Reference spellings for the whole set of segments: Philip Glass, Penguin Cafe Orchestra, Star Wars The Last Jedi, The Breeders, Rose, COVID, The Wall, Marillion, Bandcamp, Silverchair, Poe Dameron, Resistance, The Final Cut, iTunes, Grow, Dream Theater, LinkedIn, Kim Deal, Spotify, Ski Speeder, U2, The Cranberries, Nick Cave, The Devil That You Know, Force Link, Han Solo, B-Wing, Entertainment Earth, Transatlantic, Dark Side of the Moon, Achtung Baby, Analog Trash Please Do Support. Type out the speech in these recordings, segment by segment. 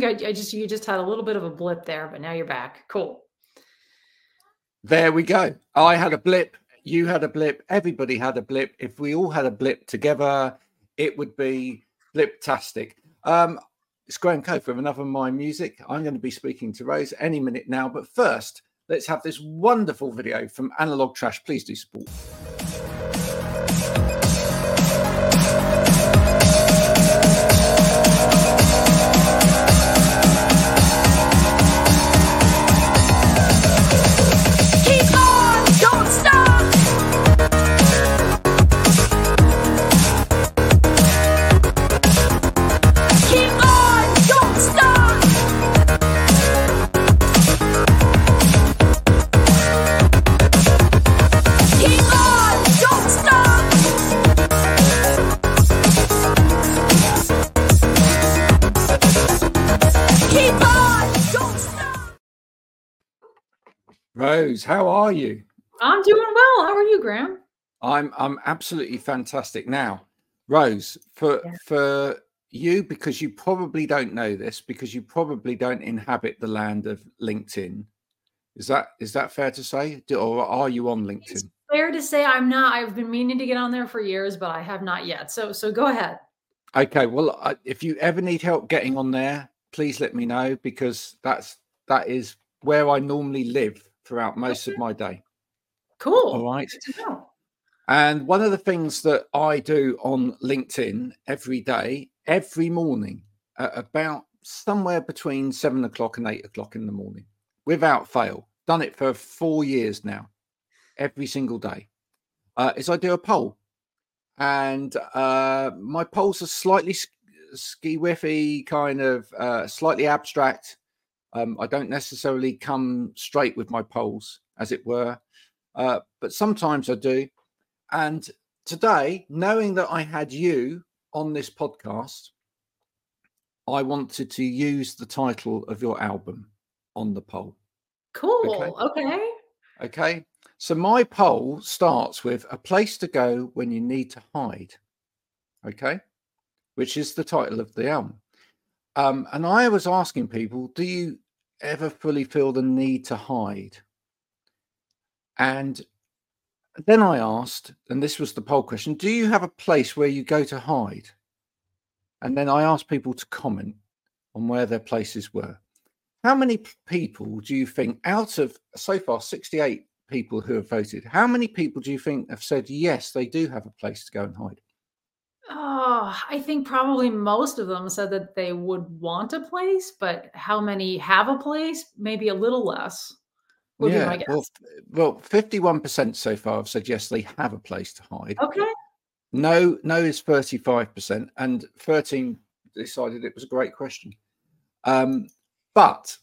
think you just had a little bit of a blip there, but now you're back. Cool. There we go. I had a blip. You had a blip. Everybody had a blip. If we all had a blip together, it would be blip-tastic. It's Graham Coath from Another Mind Music. I'm going to be speaking to Rose any minute now. But first, let's have this wonderful video from Analog Trash. Please do support. Rose, how are you? I'm doing well. How are you, Graham? I'm absolutely fantastic. Now, Rose, for you, because you probably don't know this, because you probably don't inhabit the land of LinkedIn. Is that fair to say? Or are you on LinkedIn? It's fair to say I'm not. I've been meaning to get on there for years, but I have not yet. So go ahead. Okay. Well, if you ever need help getting on there, please let me know, because that is where I normally live throughout most of my day. Cool. All right. And one of the things that I do on LinkedIn every day, every morning, at about somewhere between 7 o'clock and 8 o'clock in the morning, without fail, done it for 4 years now, every single day, is I do a poll. And my polls are slightly ski-whiffy, kind of slightly abstract. I don't necessarily come straight with my polls, as it were, but sometimes I do. And today, knowing that I had you on this podcast, I wanted to use the title of your album on the poll. Cool. Okay. So my poll starts with A Place To Go When You Need To Hide, okay, which is the title of the album. And I was asking people, do you ever fully feel the need to hide? And then I asked, and this was the poll question, do you have a place where you go to hide? And then I asked people to comment on where their places were. How many people do you think, out of so far 68 people who have voted, how many people do you think have said, yes, they do have a place to go and hide? Oh, I think probably most of them said that they would want a place, but how many have a place? Maybe a little less would be my guess. Well, 51% so far have said yes, they have a place to hide. Okay. No is 35%, and 13 decided it was a great question. But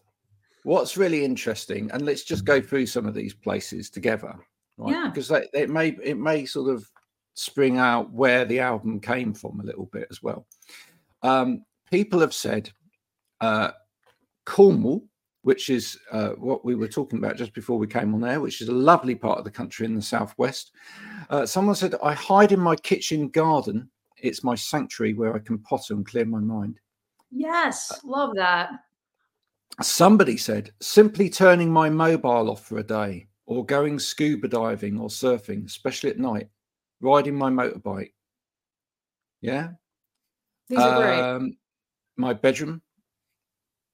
what's really interesting, and let's just go through some of these places together, right? Yeah. Because it may sort of spring out where the album came from a little bit as well. People have said Cornwall, which is what we were talking about just before we came on air, which is a lovely part of the country in the southwest. Someone said, I hide in my kitchen garden. It's my sanctuary where I can potter and clear my mind. Yes, love that. Somebody said, simply turning my mobile off for a day, or going scuba diving or surfing, especially at night. Riding my motorbike. Yeah. These are great. My bedroom,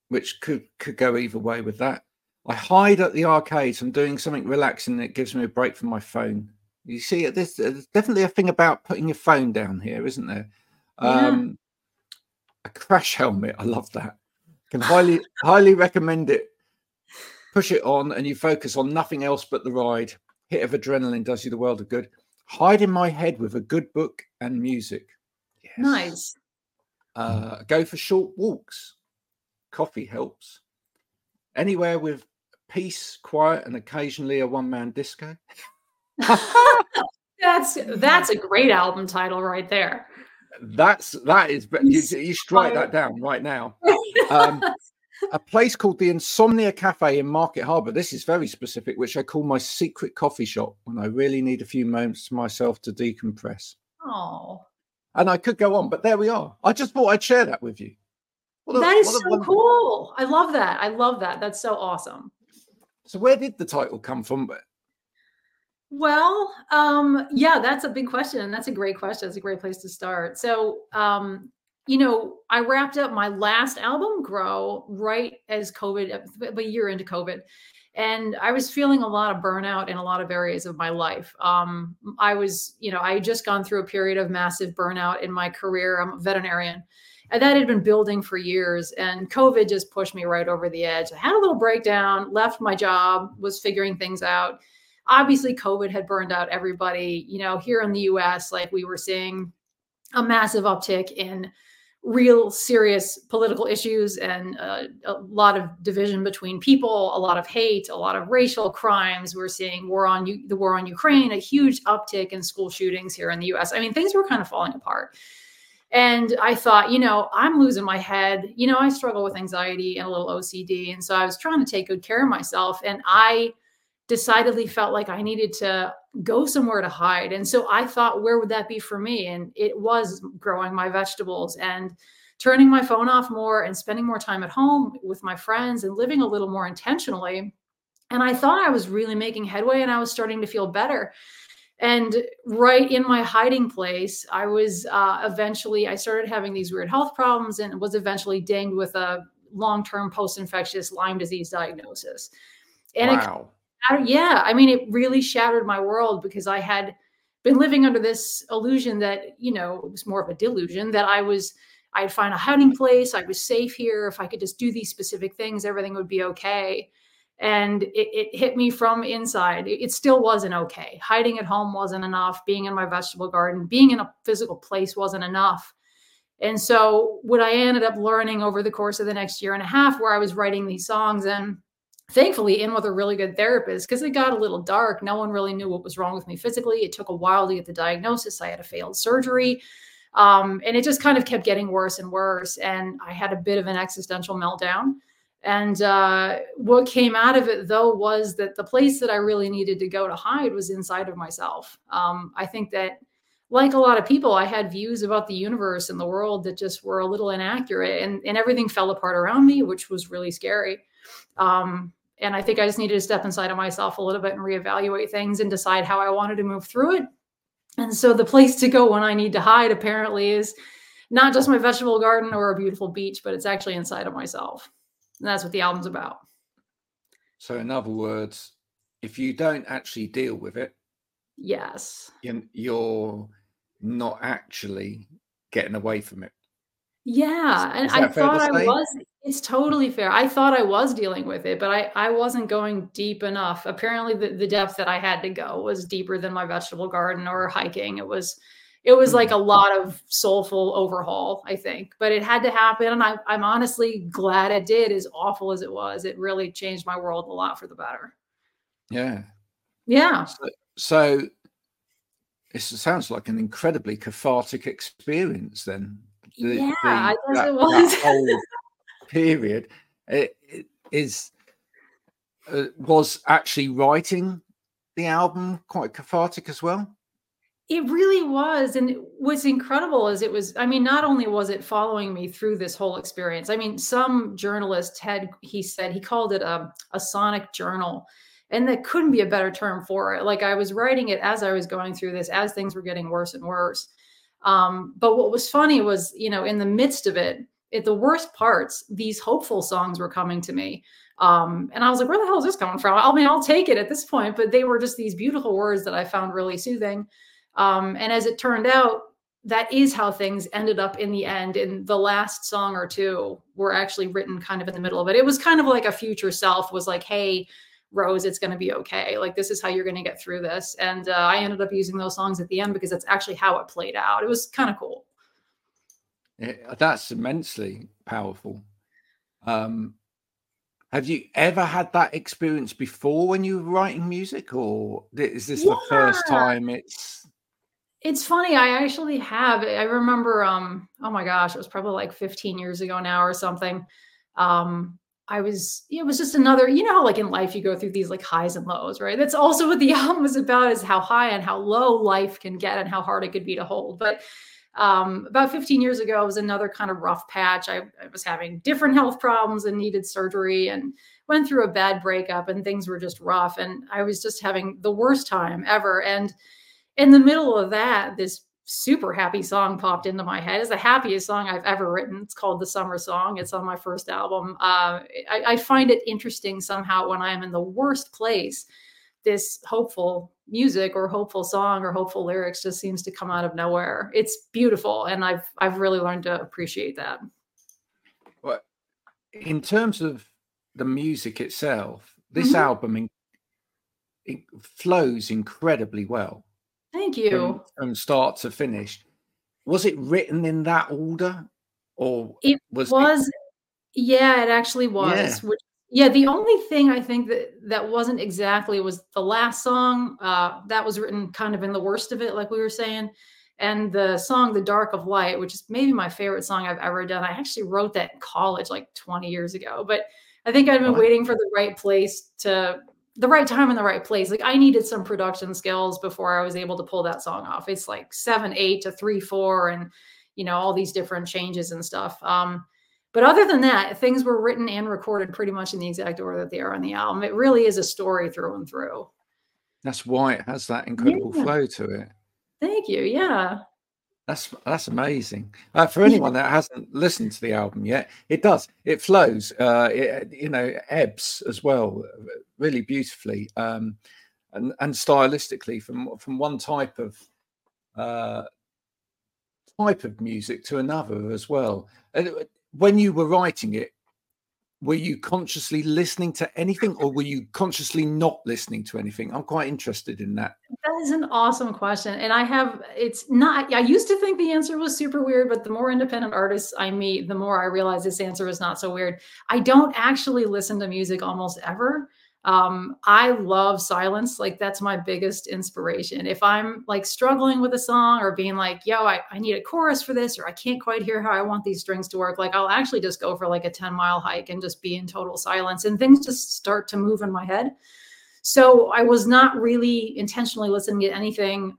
which could go either way with that. I hide at the arcades. I'm doing something relaxing that gives me a break from my phone. You see, there's definitely a thing about putting your phone down here, isn't there? A crash helmet. I love that. Can highly recommend it. Push it on and you focus on nothing else but the ride. Hit of adrenaline does you the world of good. Hide in my head with a good book and music. Yes. Nice. Go for short walks. Coffee helps. Anywhere with peace, quiet, and occasionally a one-man disco. That's a great album title right there. That is. You strike that down right now. A place called the Insomnia Cafe in Market Harbour. This is very specific, which I call my secret coffee shop when I really need a few moments to myself to decompress. Oh, and I could go on, but there we are. I just thought I'd share that with you. Well, that is so cool. I love that. I love that. That's so awesome. So where did the title come from? Well, yeah, that's a big question. And that's a great question. It's a great place to start. So, you know, I wrapped up my last album, Grow, right as COVID, a year into COVID. And I was feeling a lot of burnout in a lot of areas of my life. I was, you know, I had just gone through a period of massive burnout in my career. I'm a veterinarian. And that had been building for years. And COVID just pushed me right over the edge. I had a little breakdown, left my job, was figuring things out. Obviously, COVID had burned out everybody. You know, here in the US, like we were seeing a massive uptick in real serious political issues and a lot of division between people, a lot of hate, a lot of racial crimes. We're seeing the war on Ukraine, a huge uptick in school shootings here in the US. I mean, things were kind of falling apart. And I thought, you know, I'm losing my head. You know, I struggle with anxiety and a little OCD. And so I was trying to take good care of myself. And I decidedly felt like I needed to go somewhere to hide. And so I thought, where would that be for me? And it was growing my vegetables and turning my phone off more and spending more time at home with my friends and living a little more intentionally. And I thought I was really making headway and I was starting to feel better. And right in my hiding place, I was I started having these weird health problems and was eventually dinged with a long-term post-infectious Lyme disease diagnosis. And wow. Yeah, I mean, it really shattered my world because I had been living under this illusion that, you know, it was more of a delusion that I'd find a hiding place. I was safe here. If I could just do these specific things, everything would be okay. And it hit me from inside. It still wasn't okay. Hiding at home wasn't enough. Being in my vegetable garden, being in a physical place wasn't enough. And so what I ended up learning over the course of the next year and a half, where I was writing these songs and thankfully in with a really good therapist, because it got a little dark. No one really knew what was wrong with me physically. It took a while to get the diagnosis. I had a failed surgery. And it just kind of kept getting worse and worse. And I had a bit of an existential meltdown. And what came out of it, though, was that the place that I really needed to go to hide was inside of myself. I think that, like a lot of people, I had views about the universe and the world that just were a little inaccurate, and everything fell apart around me, which was really scary. And I think I just needed to step inside of myself a little bit and reevaluate things and decide how I wanted to move through it. And so the place to go when I need to hide apparently is not just my vegetable garden or a beautiful beach, but it's actually inside of myself. And that's what the album's about. So in other words, if you don't actually deal with it, yes, you're not actually getting away from it. Yeah. And I thought I was, it's totally fair. I thought I was dealing with it, but I wasn't going deep enough. Apparently the depth that I had to go was deeper than my vegetable garden or hiking. It was like a lot of soulful overhaul, I think, but it had to happen. And I'm honestly glad it did, as awful as it was. It really changed my world a lot for the better. Yeah. Yeah. So it sounds like an incredibly cathartic experience then. I guess it was. That whole period was actually writing the album quite cathartic as well? It really was. And what's incredible is not only was it following me through this whole experience. I mean, some journalist he called it a sonic journal. And that couldn't be a better term for it. Like I was writing it as I was going through this, as things were getting worse and worse. But what was funny was, you know, in the midst of it, at the worst parts, these hopeful songs were coming to me. And I was like, where the hell is this coming from? I mean, I'll take it at this point, but they were just these beautiful words that I found really soothing. And as it turned out, that is how things ended up in the end. And the last song or two were actually written kind of in the middle of it. It was kind of like a future self was like, hey, Rose, it's going to be okay. Like, this is how you're going to get through this. And I ended up using those songs at the end because that's actually how it played out. It was kind of cool. That's immensely powerful. Have you ever had that experience before when you were writing music, or is this the first time? It's funny. I actually have. I remember, oh my gosh, it was probably like 15 years ago now or something. It was just another, you know, like in life, you go through these like highs and lows, right? That's also what the album was about, is how high and how low life can get and how hard it could be to hold. But About 15 years ago, it was another kind of rough patch. I was having different health problems and needed surgery and went through a bad breakup, and things were just rough. And I was just having the worst time ever. And in the middle of that, this super happy song popped into my head. It's the happiest song I've ever written. It's called The Summer Song. It's on my first album. I find it interesting somehow when I'm in the worst place, this hopeful music or hopeful song or hopeful lyrics just seems to come out of nowhere. It's beautiful. And I've really learned to appreciate that. Well, in terms of the music itself, this album, it flows incredibly well. Thank you. From start to finish. Was it written in that order? Or it was? Yeah, it actually was. Yeah. The only thing I think that wasn't exactly was the last song. That was written kind of in the worst of it, like we were saying. And the song, The Dark of Light, which is maybe my favorite song I've ever done. I actually wrote that in college like 20 years ago. But I think I'd been waiting for the right time and the right place. Like I needed some production skills before I was able to pull that song off. It's like 7/8 to 3/4 and, all these different changes and stuff. But other than that, things were written and recorded pretty much in the exact order that they are on the album. It really is a story through and through. That's why it has that incredible flow to it. Thank you. Yeah. That's amazing. For anyone that hasn't listened to the album yet, it does. It flows. It ebbs as well, really beautifully, and stylistically from one type of music to another as well. When you were writing it, were you consciously listening to anything, or were you consciously not listening to anything? I'm quite interested in that. That is an awesome question. And I used to think the answer was super weird, but the more independent artists I meet, the more I realize this answer is not so weird. I don't actually listen to music almost ever. I love silence. Like that's my biggest inspiration. If I'm like struggling with a song or being like, I need a chorus for this, or I can't quite hear how I want these strings to work. Like I'll actually just go for like a 10-mile hike and just be in total silence, and things just start to move in my head. So I was not really intentionally listening to anything,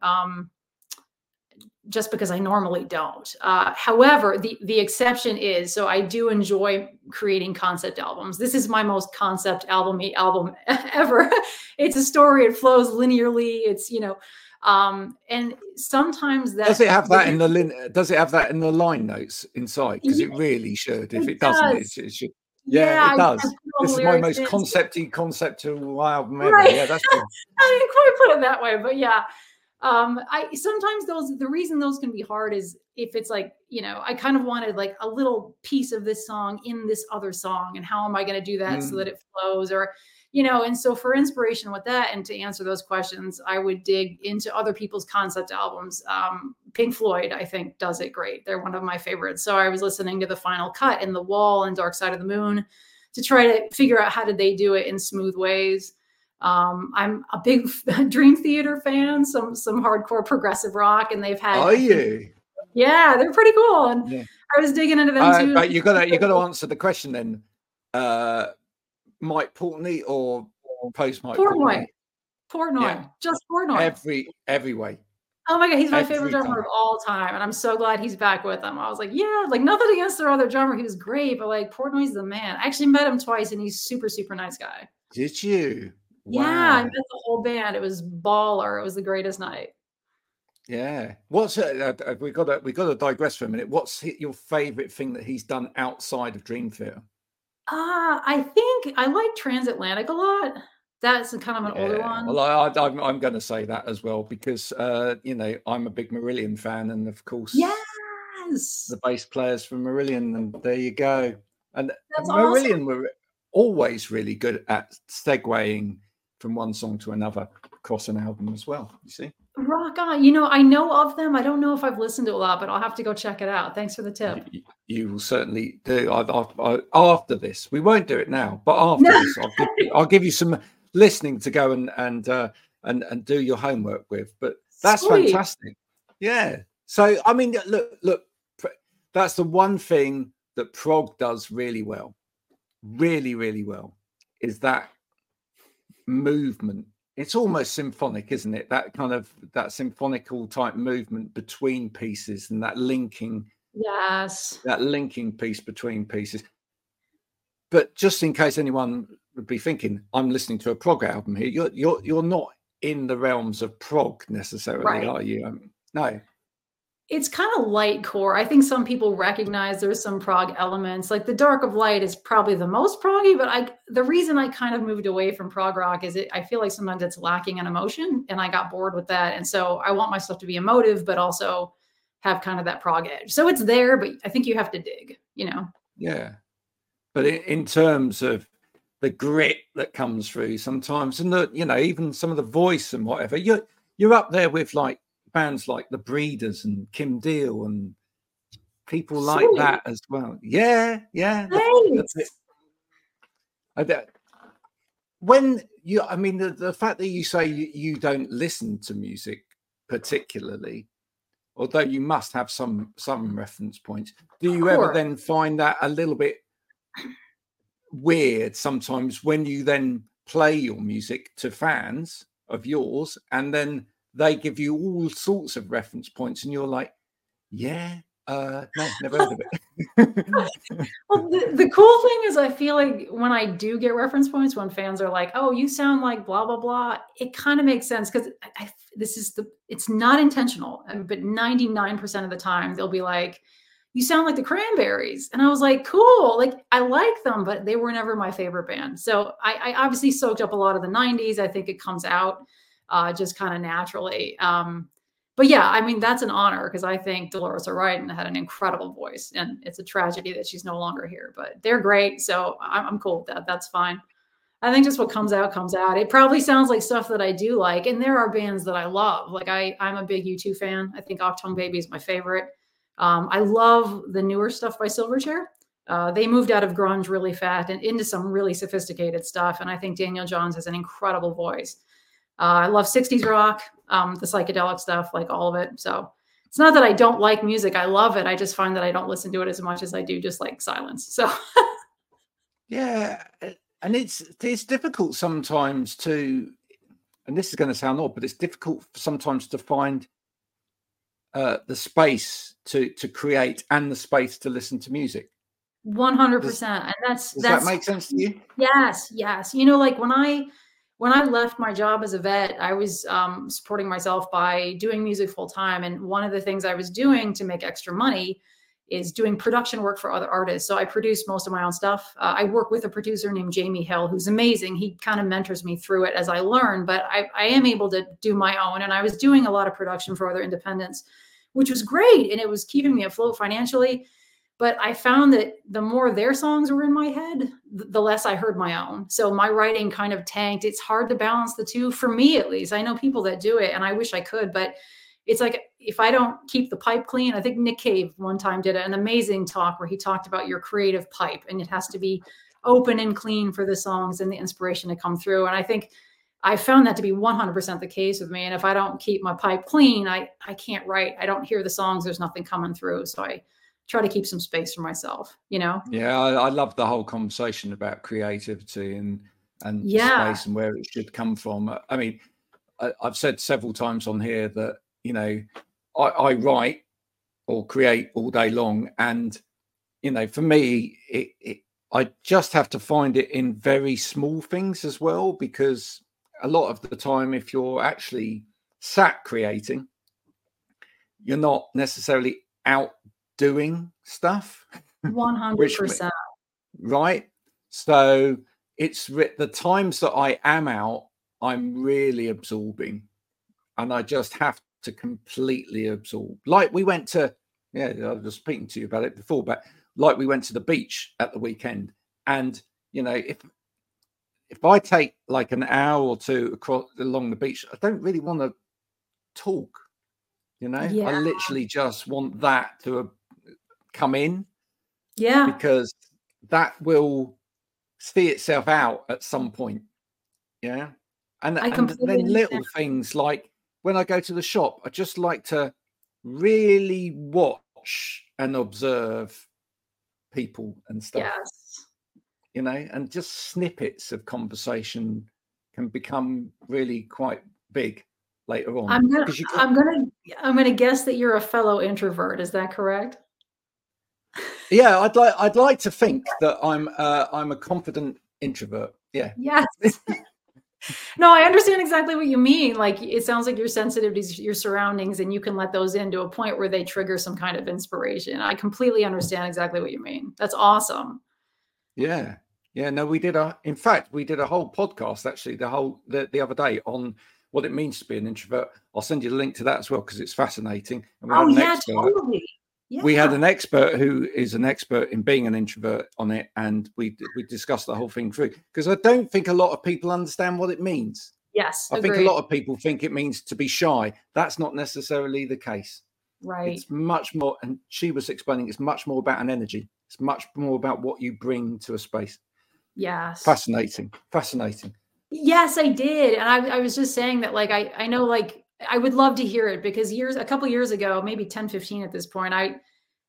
just because I normally don't. However, the exception is, so I do enjoy creating concept albums. This is my most concept albumy album ever. It's a story. It flows linearly. It's, and sometimes that does it have that in the line notes inside? Because it really should. If it doesn't, it should. Yeah, it does. This is my most conceptual album ever. Right. Yeah, that's good. I didn't quite put it that way, but yeah. I sometimes the reason those can be hard is if it's like, I kind of wanted like a little piece of this song in this other song, and how am I going to do that so that it flows, or, and so for inspiration with that, and to answer those questions, I would dig into other people's concept albums. Pink Floyd, I think, does it great. They're one of my favorites. So I was listening to The Final Cut and The Wall and Dark Side of the Moon to try to figure out how did they do it in smooth ways. I'm a big Dream Theater fan, some hardcore progressive rock, and they've had. Are you? Yeah, they're pretty cool, and I was digging into them too. But you gotta answer the question then. Mike Portnoy or post Mike Portnoy? Portnoy, yeah. Just Portnoy. Every way. Oh my God, he's my favorite drummer of all time, and I'm so glad he's back with them. I was like, nothing against their other drummer, he was great, but like Portnoy's the man. I actually met him twice, and he's super super nice guy. Did you? Wow. Yeah, I met the whole band. It was baller. It was the greatest night. Yeah. We got to digress for a minute. What's your favorite thing that he's done outside of Dream Theater? I think I like Transatlantic a lot. That's kind of an older one. Well, I'm going to say that as well because I'm a big Marillion fan, and of course, yes, the bass players from Marillion, and there you go. And that's Marillion awesome. Were always really good at segueing from one song to another across an album as well, you see? Rock on. I know of them. I don't know if I've listened to a lot, but I'll have to go check it out. Thanks for the tip. You will certainly do. I after this. We won't do it now, but after this, I'll give you some listening to go and do your homework with. But that's fantastic. Yeah. So, I mean, look, that's the one thing that prog does really well, is that movement It's almost symphonic, isn't it? That kind of that symphonical type movement between pieces and that linking. Yes. That linking piece between pieces. But just in case anyone would be thinking, I'm listening to a prog album here. You're not in the realms of prog necessarily, right, are you? No. It's kind of light core. I think some people recognize there's some prog elements. Like The Dark of Light is probably the most proggy, but the reason I kind of moved away from prog rock is I feel like sometimes it's lacking in emotion, and I got bored with that. And so I want my stuff to be emotive, but also have kind of that prog edge. So it's there, but I think you have to dig, you know? Yeah. But in terms of the grit that comes through sometimes, and the, you know, even some of the voice and whatever, you're up there with like, bands like The Breeders and Kim Deal and people like that as well. Yeah, yeah. Nice. When you, I mean, the fact that you say you don't listen to music particularly, although you must have some reference points, do you ever then find that a little bit weird sometimes when you then play your music to fans of yours and then they give you all sorts of reference points, and you're like, yeah, no, never heard of it. Well, the cool thing is I feel like when I do get reference points, when fans are like, oh, you sound like blah, blah, blah, it kind of makes sense because it's not intentional, but 99% of the time they'll be like, you sound like the Cranberries. And I was like, cool. Like, I like them, but they were never my favorite band. So I obviously soaked up a lot of the 90s. I think it comes out just kind of naturally. But yeah, I mean, that's an honor because I think Dolores O'Riordan had an incredible voice, and it's a tragedy that she's no longer here, but they're great. So I'm cool with that. That's fine. I think just what comes out, comes out. It probably sounds like stuff that I do like, and there are bands that I love. Like I'm a big U2 fan. I think Achtung Baby is my favorite. I love the newer stuff by Silverchair. They moved out of grunge really fast and into some really sophisticated stuff. And I think Daniel Johns has an incredible voice. I love 60s rock, the psychedelic stuff, like all of it. So it's not that I don't like music. I love it. I just find that I don't listen to it as much as I do just like silence. So yeah. And it's difficult sometimes to, and this is going to sound odd, but it's difficult sometimes to find the space to create and the space to listen to music. 100%. And does that make sense to you? Yes. Yes. You know, like when I left my job as a vet, I was supporting myself by doing music full time. And one of the things I was doing to make extra money is doing production work for other artists. So I produce most of my own stuff. I work with a producer named Jamie Hill, who's amazing. He kind of mentors me through it as I learn, but I am able to do my own. And I was doing a lot of production for other independents, which was great. And it was keeping me afloat financially. But I found that the more their songs were in my head, the less I heard my own. So my writing kind of tanked. It's hard to balance the two, for me at least. I know people that do it, and I wish I could, but it's like if I don't keep the pipe clean. I think Nick Cave one time did an amazing talk where he talked about your creative pipe, and it has to be open and clean for the songs and the inspiration to come through. And I think I found that to be 100% the case with me. And if I don't keep my pipe clean, I can't write. I don't hear the songs. There's nothing coming through. So I try to keep some space for myself, you know? Yeah, I love the whole conversation about creativity and space and where it should come from. I mean, I've said several times on here that, you know, I write or create all day long. And, you know, for me, I just have to find it in very small things as well, because a lot of the time, if you're actually sat creating, you're not necessarily out doing stuff 100%. Right, so it's the times that I am out, I'm really absorbing, and I just have to completely absorb. Like we went to I was speaking to you about it before, but like we went to the beach at the weekend, and you know, if I take like an hour or two along the beach, I don't really want to talk, you know. Yeah. I literally just want that to come in, because that will see itself out at some point. Yeah. And then little things like when I go to the shop, I just like to really watch and observe people and stuff, you know, and just snippets of conversation can become really quite big later on. I'm gonna guess that you're a fellow introvert. Is that correct? Yeah, I'd like to think that I'm a confident introvert. Yeah. Yes. No, I understand exactly what you mean. Like, it sounds like you're sensitive to your surroundings and you can let those in to a point where they trigger some kind of inspiration. I completely understand exactly what you mean. That's awesome. Yeah. Yeah. No, we did a whole podcast, actually, the other day on what it means to be an introvert. I'll send you the link to that as well, because it's fascinating. And we totally. Yeah. We had an expert who is an expert in being an introvert on it, and we discussed the whole thing through, because I don't think a lot of people understand what it means. Yes, I think a lot of people think it means to be shy. That's not necessarily the case. Right. It's much more, and she was explaining, it's much more about an energy. It's much more about what you bring to a space. Yes. Fascinating. Yes, I did. And I was just saying that, like, I know, like, I would love to hear it, because a couple years ago, maybe 10, 15 at this point, I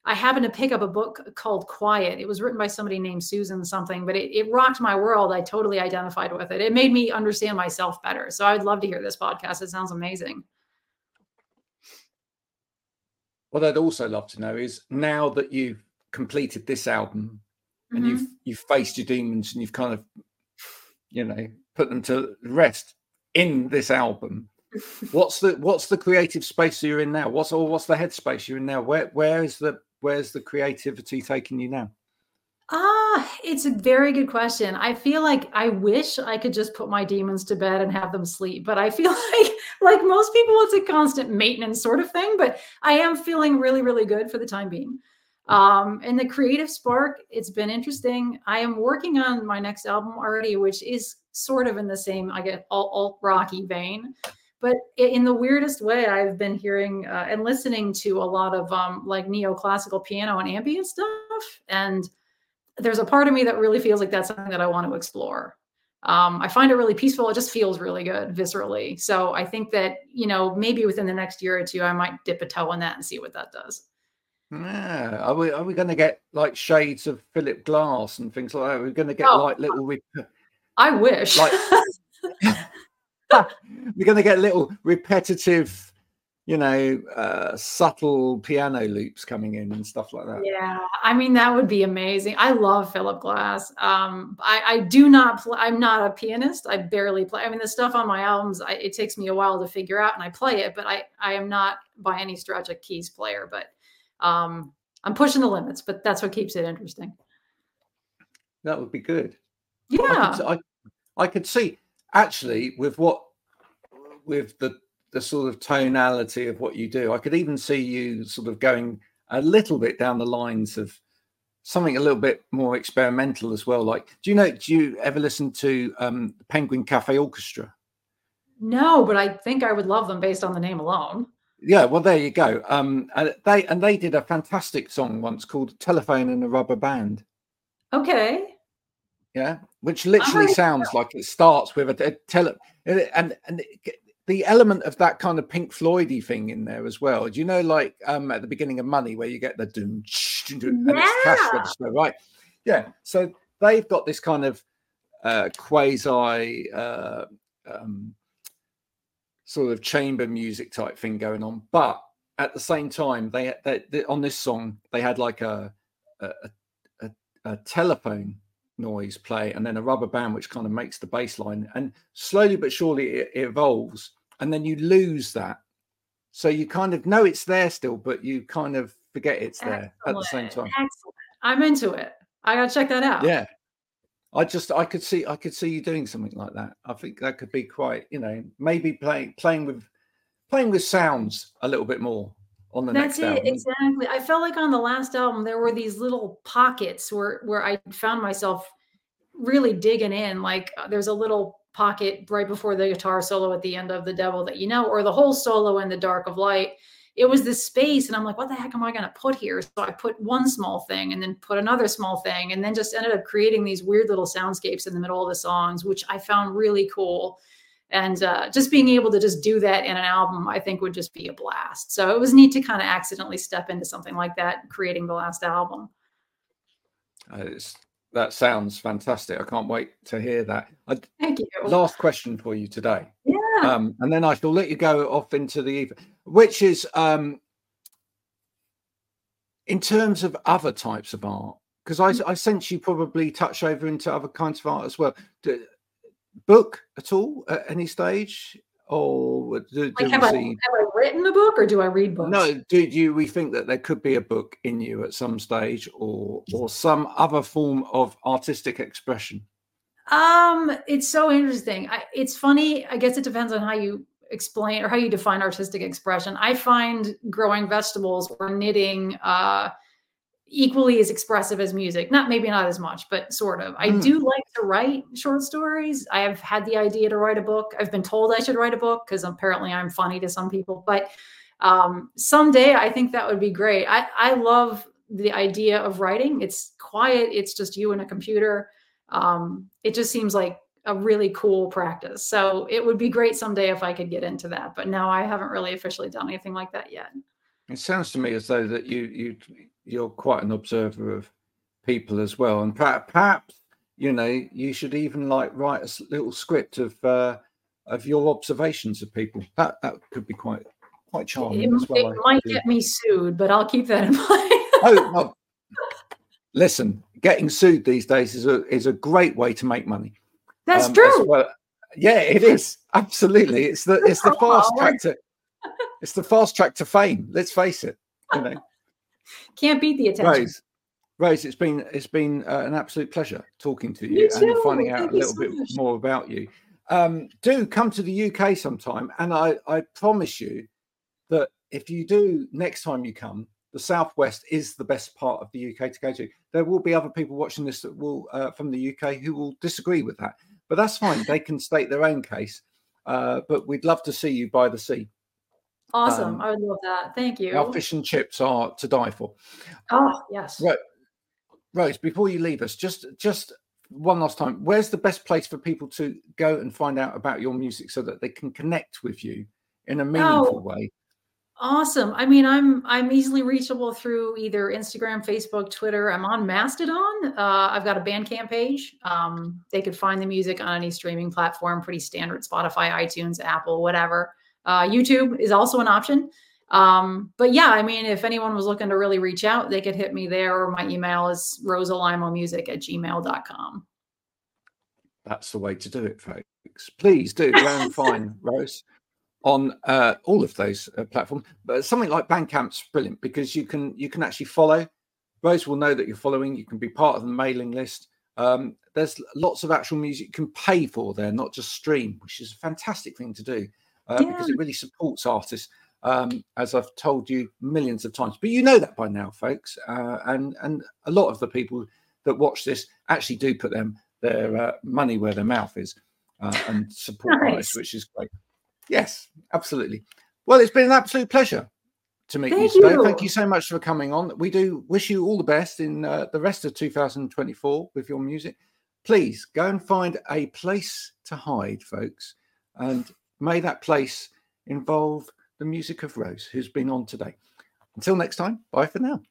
happened to pick up a book called Quiet. It was written by somebody named Susan something, but it rocked my world. I totally identified with it. It made me understand myself better. So I would love to hear this podcast. It sounds amazing. What I'd also love to know is, now that you've completed this album, mm-hmm. and you've faced your demons and you've kind of, put them to rest in this album, what's the creative space you're in now? What's the headspace you're in now? Where's the creativity taking you now? It's a very good question. I feel like I wish I could just put my demons to bed and have them sleep, but I feel like most people, it's a constant maintenance sort of thing. But I am feeling really, really good for the time being. And the creative spark, it's been interesting. I am working on my next album already, which is sort of in the same, I guess, alt rocky vein. But in the weirdest way, I've been hearing and listening to a lot of like neoclassical piano and ambient stuff. And there's a part of me that really feels like that's something that I want to explore. I find it really peaceful. It just feels really good viscerally. So I think that, maybe within the next year or two, I might dip a toe in that and see what that does. Yeah. Are we going to get like shades of Philip Glass and things like that? Are we going to get I wish. We're going to get little repetitive, subtle piano loops coming in and stuff like that. Yeah, I mean, that would be amazing. I love Philip Glass. I'm not a pianist. I barely play. I mean, the stuff on my albums, it takes me a while to figure out, and I play it, but I am not by any stretch a keys player, but I'm pushing the limits, but that's what keeps it interesting. That would be good. Yeah. I could see, actually, with the sort of tonality of what you do, I could even see you sort of going a little bit down the lines of something a little bit more experimental as well. Like, do you ever listen to Penguin Cafe Orchestra? No, but I think I would love them based on the name alone. Yeah, well, there you go. They did a fantastic song once called Telephone and a Rubber Band. Okay. Yeah, which literally sounds like it starts with and the element of that kind of Pink Floyd-y thing in there as well. Do you know, like at the beginning of Money, where you get the doom, and it's cash register, right? Yeah. So they've got this kind of quasi sort of chamber music type thing going on, but at the same time, they on this song they had like a telephone noise play and then a rubber band, which kind of makes the bass line, and slowly but surely it evolves, and then you lose that, so you kind of know it's there still, but you kind of forget it's there. Excellent. At the same time. Excellent. I'm into it. I gotta check that out. Yeah, I could see you doing something like that. I think that could be quite, maybe playing with sounds a little bit more on the next album. That's it, exactly. I felt like on the last album, there were these little pockets where I found myself really digging in. Like, there's a little pocket right before the guitar solo at the end of The Devil That You Know, or the whole solo in The Dark of Light. It was this space, and I'm like, what the heck am I going to put here? So I put one small thing and then put another small thing, and then just ended up creating these weird little soundscapes in the middle of the songs, which I found really cool. And just being able to just do that in an album, I think, would just be a blast. So it was neat to kind of accidentally step into something like that, creating the last album. That sounds fantastic. I can't wait to hear that. Thank you. Last question for you today. Yeah. And then I shall let you go off into the evening, which is in terms of other types of art, because I sense you probably touch over into other kinds of art as well. Book at all at any stage? Or have I written a book, or do I read books? No, we think that there could be a book in you at some stage, or some other form of artistic expression? It's so interesting. It's funny. I guess it depends on how you explain or how you define artistic expression. I find growing vegetables or knitting equally as expressive as music. Maybe not as much, but sort of. I do like to write short stories. I have had the idea to write a book. I've been told I should write a book because apparently I'm funny to some people, but someday I think that would be great. I love the idea of writing. It's quiet. It's just you and a computer. It just seems like a really cool practice. So it would be great someday if I could get into that, but no, I haven't really officially done anything like that yet. It sounds to me as though that you're quite an observer of people as well, and perhaps you should even write a little script of your observations of people. That could be quite charming as well. It might get me sued, but I'll keep that in mind. Oh, well, listen, getting sued these days is a great way to make money. That's true. Well, yeah, it is, absolutely. It's the fast track to. It's the fast track to fame. Let's face it. Can't beat the attention. Rose, it's been an absolute pleasure talking to you and finding out a little bit more about you. Do come to the UK sometime, and I promise you that if you do next time you come, the Southwest is the best part of the UK to go to. There will be other people watching this that will from the UK who will disagree with that, but that's fine. They can state their own case. But we'd love to see you by the sea. Awesome. I would love that. Thank you. Our fish and chips are to die for. Oh, yes. Right. Rose, before you leave us, just one last time, where's the best place for people to go and find out about your music so that they can connect with you in a meaningful way? Awesome. I mean, I'm easily reachable through either Instagram, Facebook, Twitter. I'm on Mastodon. I've got a Bandcamp page. They could find the music on any streaming platform, pretty standard, Spotify, iTunes, Apple, whatever. YouTube is also an option. But yeah, I mean, if anyone was looking to really reach out, they could hit me there, or my email is rosalimomusic@gmail.com. That's the way to do it, folks. Please do go and find Rose on all of those platforms. But something like Bandcamp's brilliant because you can actually follow. Rose will know that you're following. You can be part of the mailing list. There's lots of actual music you can pay for there, not just stream, which is a fantastic thing to do. Because it really supports artists, as I've told you millions of times. But you know that by now, folks. And a lot of the people that watch this actually do put their money where their mouth is and support artists, which is great. Yes, absolutely. Well, it's been an absolute pleasure to meet you today. Thank you so much for coming on. We do wish you all the best in the rest of 2024 with your music. Please go and find a place to hide, folks. And may that place involve the music of Rose, who's been on today. Until next time, bye for now.